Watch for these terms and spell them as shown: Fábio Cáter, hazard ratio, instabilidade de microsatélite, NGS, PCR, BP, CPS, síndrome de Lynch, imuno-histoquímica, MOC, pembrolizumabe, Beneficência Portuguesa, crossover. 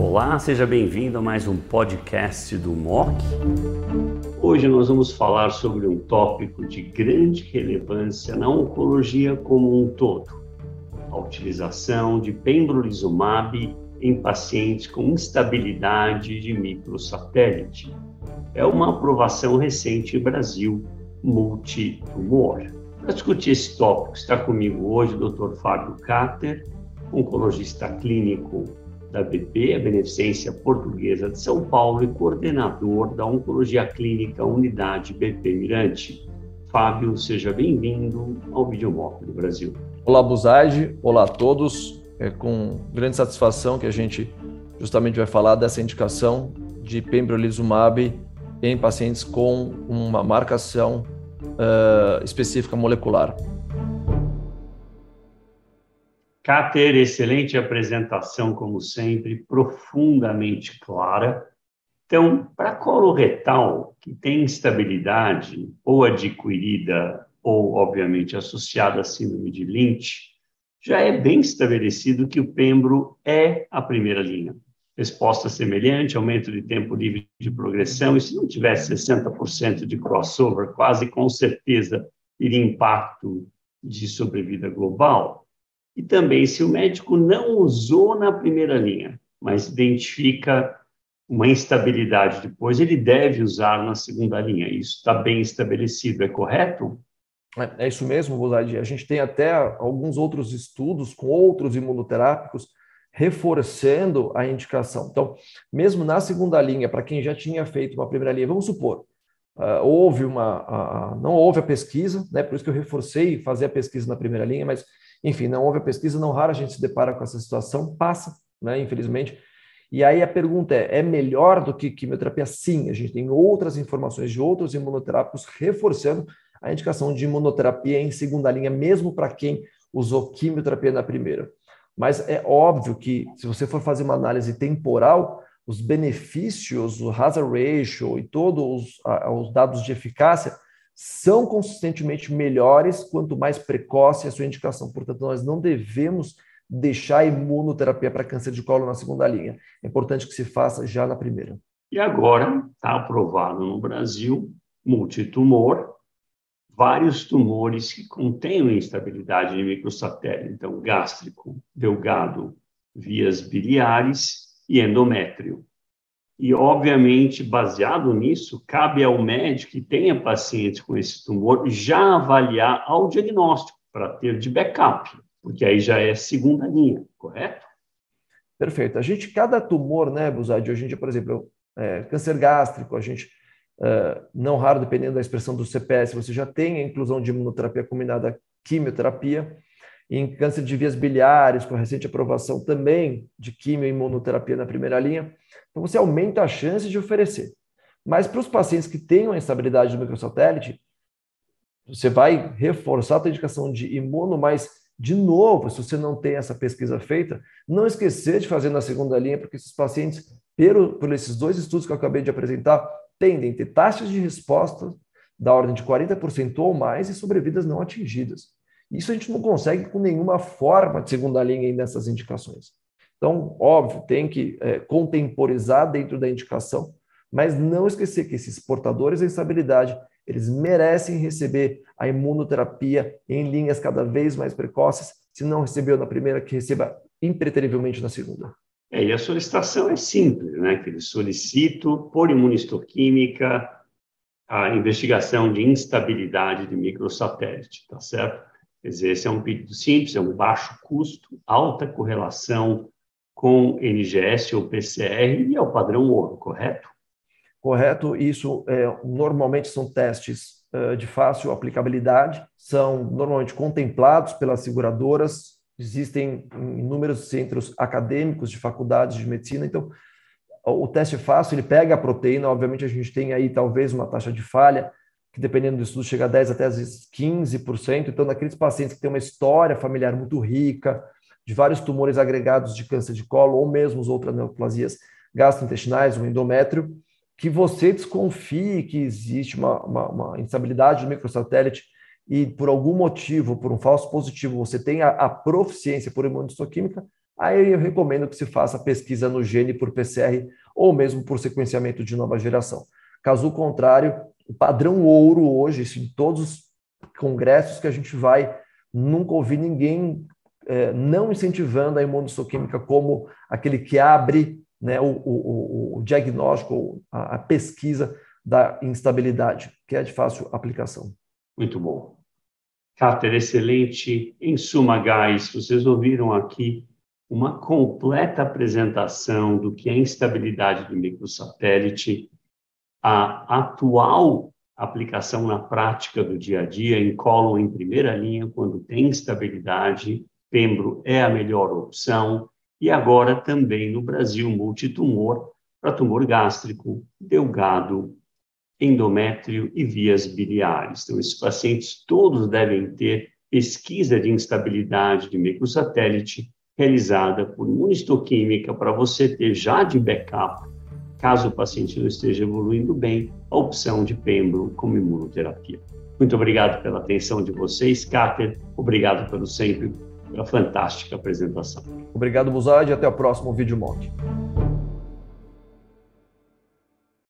Olá, seja bem-vindo a mais um podcast do MOC. Hoje nós vamos falar sobre um tópico de grande relevância na oncologia como um todo: a utilização de pembrolizumabe em pacientes com instabilidade de microsatélite. É uma aprovação recente no Brasil, multitumor. Para discutir esse tópico está comigo hoje o Dr. Fábio Cáter, oncologista clínico da BP, a Beneficência Portuguesa de São Paulo, e coordenador da Oncologia Clínica Unidade BP Mirante. Fábio, seja bem-vindo ao VideoMOC do Brasil. Olá, Buzardi. Olá a todos. É com grande satisfação que a gente justamente vai falar dessa indicação de pembrolizumabe em pacientes com uma marcação específica molecular. Cáter, excelente apresentação, como sempre, profundamente clara. Então, para coloretal que tem instabilidade ou adquirida ou, obviamente, associada à síndrome de Lynch, já é bem estabelecido que o pembro é a primeira linha. Resposta semelhante, aumento de tempo livre de progressão, e se não tivesse 60% de crossover, quase com certeza teria impacto de sobrevida global. E também, se o médico não usou na primeira linha, mas identifica uma instabilidade depois, ele deve usar na segunda linha. Isso está bem estabelecido, é correto? É isso mesmo, Buzardi. A gente tem até alguns outros estudos com outros imunoterápicos reforçando a indicação. Então, mesmo na segunda linha, para quem já tinha feito uma primeira linha, vamos supor, não houve a pesquisa, né? Por isso que eu reforcei fazer a pesquisa na primeira linha, mas enfim, não houve a pesquisa, não raro a gente se depara com essa situação, passa, né, infelizmente. E aí a pergunta é melhor do que quimioterapia? Sim, a gente tem outras informações de outros imunoterápicos reforçando a indicação de imunoterapia em segunda linha, mesmo para quem usou quimioterapia na primeira. Mas é óbvio que, se você for fazer uma análise temporal, os benefícios, o hazard ratio e todos os dados de eficácia são consistentemente melhores quanto mais precoce a sua indicação. Portanto, nós não devemos deixar a imunoterapia para câncer de colo na segunda linha. É importante que se faça já na primeira. E agora está aprovado no Brasil multitumor, vários tumores que contêm instabilidade de microsatélite, então gástrico, delgado, vias biliares e endométrio. E, obviamente, baseado nisso, cabe ao médico que tenha paciente com esse tumor já avaliar ao diagnóstico para ter de backup, porque aí já é segunda linha, correto? Perfeito. A gente, cada tumor, né, Buzardi, hoje em dia, por exemplo, câncer gástrico, a gente, não raro, dependendo da expressão do CPS, você já tem a inclusão de imunoterapia combinada à quimioterapia. Em câncer de vias biliares, com a recente aprovação também de quimio e imunoterapia na primeira linha, então você aumenta a chance de oferecer. Mas para os pacientes que tenham a instabilidade do microsatélite, você vai reforçar a tua indicação de imuno, mas, de novo, se você não tem essa pesquisa feita, não esquecer de fazer na segunda linha, porque esses pacientes, por esses dois estudos que eu acabei de apresentar, tendem a ter taxas de resposta da ordem de 40% ou mais e sobrevidas não atingidas. Isso a gente não consegue com nenhuma forma de segunda linha nessas indicações. Então, óbvio, tem que contemporizar dentro da indicação, mas não esquecer que esses portadores da instabilidade, eles merecem receber a imunoterapia em linhas cada vez mais precoces. Se não recebeu na primeira, que receba impreterivelmente na segunda. E a solicitação é simples, né? Que eles solicitam por imuno-histoquímica a investigação de instabilidade de microsatélite, tá certo? Quer dizer, esse é um pedido simples, é um baixo custo, alta correlação com NGS ou PCR e é o padrão ouro, correto? Correto, isso normalmente são testes de fácil aplicabilidade, são normalmente contemplados pelas seguradoras, existem inúmeros centros acadêmicos de faculdades de medicina, então o teste é fácil, ele pega a proteína, obviamente a gente tem aí talvez uma taxa de falha, que dependendo do estudo chega a 10% até às vezes 15%, então naqueles pacientes que têm uma história familiar muito rica, de vários tumores agregados de câncer de colo, ou mesmo outras neoplasias gastrointestinais, ou endométrio, que você desconfie que existe uma instabilidade do microsatélite e por algum motivo, por um falso positivo, você tem a proficiência por imuno-histoquímica, Aí eu recomendo que se faça pesquisa no gene por PCR ou mesmo por sequenciamento de nova geração. Caso contrário, o padrão ouro hoje, isso em todos os congressos que a gente vai, nunca ouvi ninguém não incentivando a imuno-histoquímica como aquele que abre, né, o diagnóstico, a pesquisa da instabilidade, que é de fácil aplicação. Muito bom. Cáter, excelente. Em suma, guys, vocês ouviram aqui uma completa apresentação do que é a instabilidade do microsatélite, a atual aplicação na prática do dia a dia, em cólon em primeira linha, quando tem instabilidade, pembro é a melhor opção, e agora também no Brasil, multitumor, para tumor gástrico, delgado, endométrio e vias biliares. Então, esses pacientes todos devem ter pesquisa de instabilidade de microsatélite realizada por imuno-histoquímica para você ter já de backup, caso o paciente não esteja evoluindo bem, a opção de pembro como imunoterapia. Muito obrigado pela atenção de vocês, Cáter. Obrigado pela fantástica apresentação. Obrigado, Buzad, e até o próximo vídeo-mock.